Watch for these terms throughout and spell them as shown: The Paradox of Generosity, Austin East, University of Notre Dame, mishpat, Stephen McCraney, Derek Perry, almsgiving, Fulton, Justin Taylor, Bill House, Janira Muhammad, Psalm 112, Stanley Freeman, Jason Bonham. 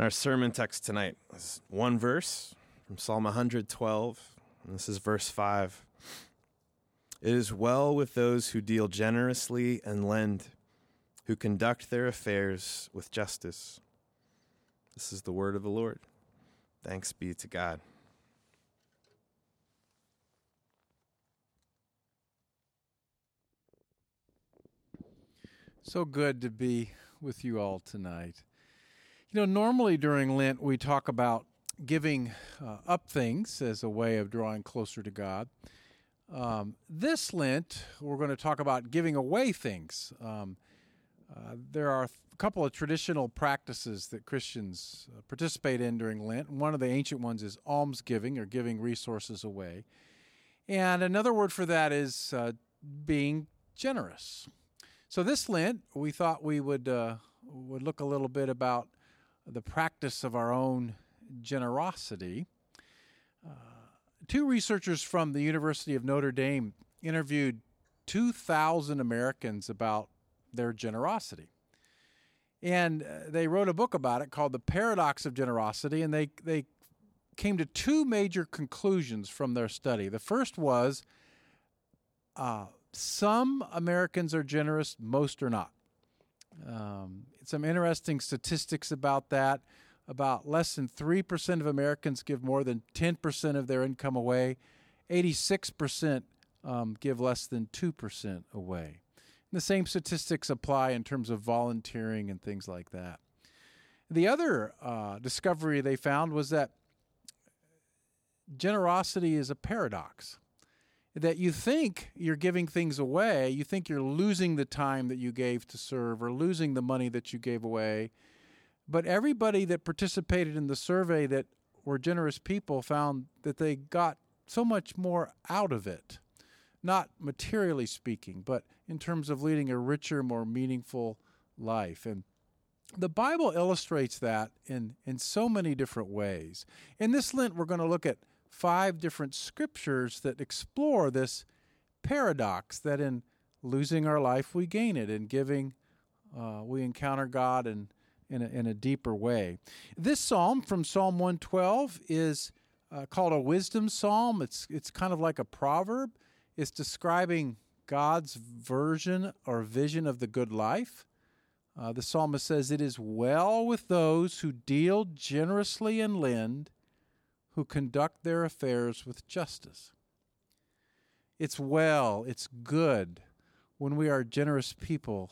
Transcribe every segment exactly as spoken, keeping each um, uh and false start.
And our sermon text tonight is one verse from Psalm one twelve, and this is verse five. It is well with those who deal generously and lend, who conduct their affairs with justice. This is the word of the Lord. Thanks be to God. So good to be with you all tonight. You know, normally during Lent we talk about giving uh, up things as a way of drawing closer to God. Um, this Lent, we're going to talk about giving away things. Um, uh, there are a couple of traditional practices that Christians uh, participate in during Lent. One of the ancient ones is almsgiving, or giving resources away. And another word for that is uh, being generous. So this Lent, we thought we would uh, would look a little bit about the practice of our own generosity. Uh, two researchers from the University of Notre Dame interviewed two thousand Americans about their generosity. And they wrote a book about it called The Paradox of Generosity, and they, they came to two major conclusions from their study. The first was, uh, some Americans are generous, most are not. Um, some interesting statistics about that. About less than three percent of Americans give more than ten percent of their income away. eighty-six percent um, give less than two percent away. And the same statistics apply in terms of volunteering and things like that. The other uh, discovery they found was that generosity is a paradox. That you think you're giving things away, you think you're losing the time that you gave to serve or losing the money that you gave away. But everybody that participated in the survey that were generous people found that they got so much more out of it, not materially speaking, but in terms of leading a richer, more meaningful life. And the Bible illustrates that in, in so many different ways. In this Lent, we're going to look at five different scriptures that explore this paradox, that in losing our life, we gain it. In giving, uh, we encounter God in, in, a, in a deeper way. This psalm from Psalm one twelve is uh, called a wisdom psalm. It's, it's kind of like a proverb. It's describing God's version or vision of the good life. Uh, the psalmist says, "It is well with those who deal generously and lend, who conduct their affairs with justice." It's well, it's good. When we are generous people,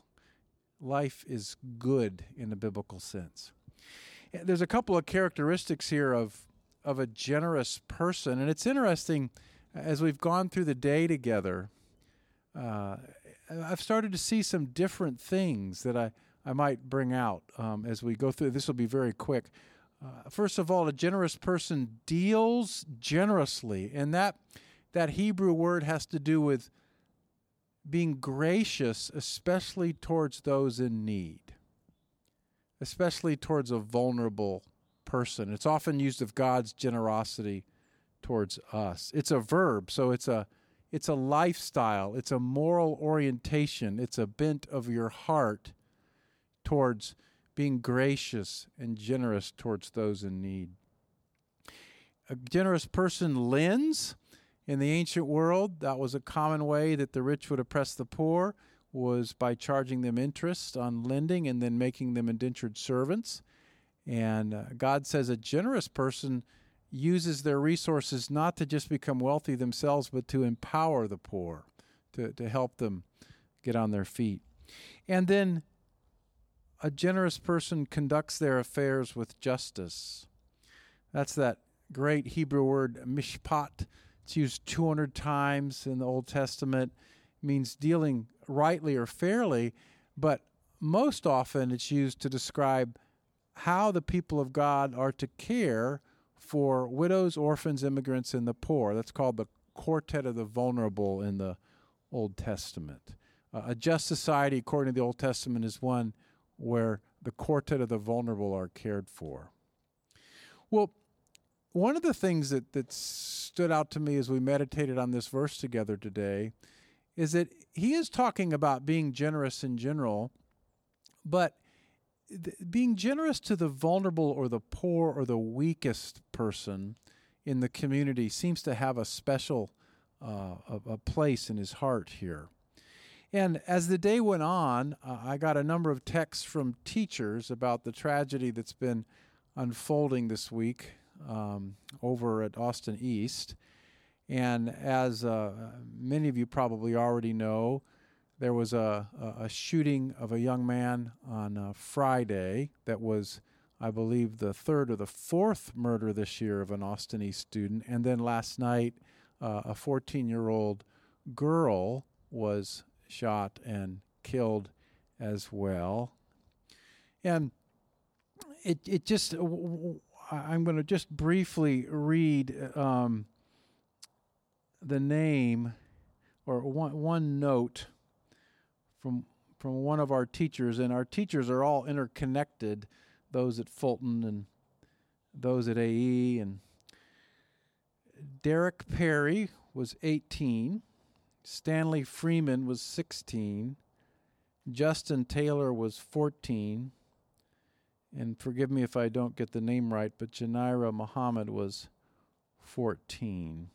life is good in the biblical sense. There's a couple of characteristics here of, of a generous person, and it's interesting, as we've gone through the day together, uh, I've started to see some different things that I, I might bring out um, as we go through. This will be very quick. Uh, first of all, a generous person deals generously, and that that Hebrew word has to do with being gracious, especially towards those in need, especially towards a vulnerable person. It's often used of God's generosity towards us. It's a verb, so it's a it's a lifestyle, it's a moral orientation, it's a bent of your heart towards being gracious and generous towards those in need. A generous person lends. In the ancient world, that was a common way that the rich would oppress the poor, was by charging them interest on lending and then making them indentured servants. And uh, God says a generous person uses their resources not to just become wealthy themselves, but to empower the poor, to, to help them get on their feet. And then a generous person conducts their affairs with justice. That's that great Hebrew word, mishpat. It's used two hundred times in the Old Testament. It means dealing rightly or fairly, but most often it's used to describe how the people of God are to care for widows, orphans, immigrants, and the poor. That's called the quartet of the vulnerable in the Old Testament. Uh, a just society, according to the Old Testament, is one where the quartet of the vulnerable are cared for. Well, one of the things that, that stood out to me as we meditated on this verse together today is that he is talking about being generous in general, but th- being generous to the vulnerable or the poor or the weakest person in the community seems to have a special uh, a, a place in his heart here. And as the day went on, uh, I got a number of texts from teachers about the tragedy that's been unfolding this week um, over at Austin East. And as uh, many of you probably already know, there was a, a shooting of a young man on uh, Friday that was, I believe, the third or the fourth murder this year of an Austin East student. And then last night, uh, a fourteen-year-old girl was shot and killed as well. And it it just, I'm going to just briefly read um, the name or one, one note from from one of our teachers. And our teachers are all interconnected, those at Fulton and those at A E. And Derek Perry was eighteen. Stanley Freeman was sixteen, Justin Taylor was fourteen, and forgive me if I don't get the name right, but Janira Muhammad was fourteen.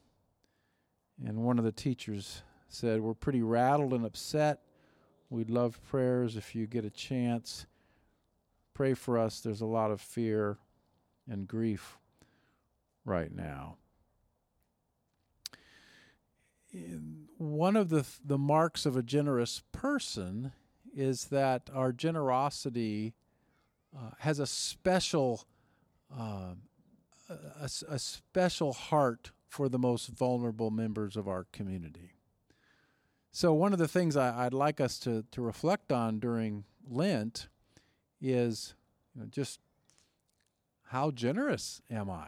And one of the teachers said, "We're pretty rattled and upset. We'd love prayers if you get a chance. Pray for us. There's a lot of fear and grief right now." One of the the marks of a generous person is that our generosity uh, has a special uh, a, a special heart for the most vulnerable members of our community. So one of the things I, I'd like us to, to reflect on during Lent is, you know, just how generous am I?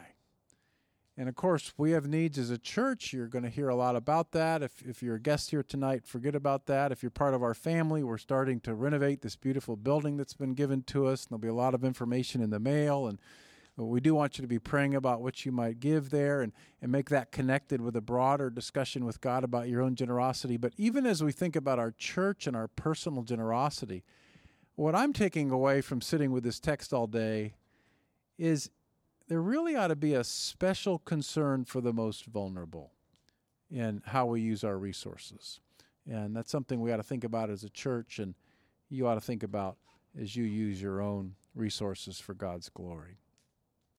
And, of course, we have needs as a church. You're going to hear a lot about that. If if you're a guest here tonight, forget about that. If you're part of our family, we're starting to renovate this beautiful building that's been given to us. And there'll be a lot of information in the mail. And we do want you to be praying about what you might give there and, and make that connected with a broader discussion with God about your own generosity. But even as we think about our church and our personal generosity, what I'm taking away from sitting with this text all day is there really ought to be a special concern for the most vulnerable in how we use our resources. And that's something we ought to think about as a church, and you ought to think about as you use your own resources for God's glory.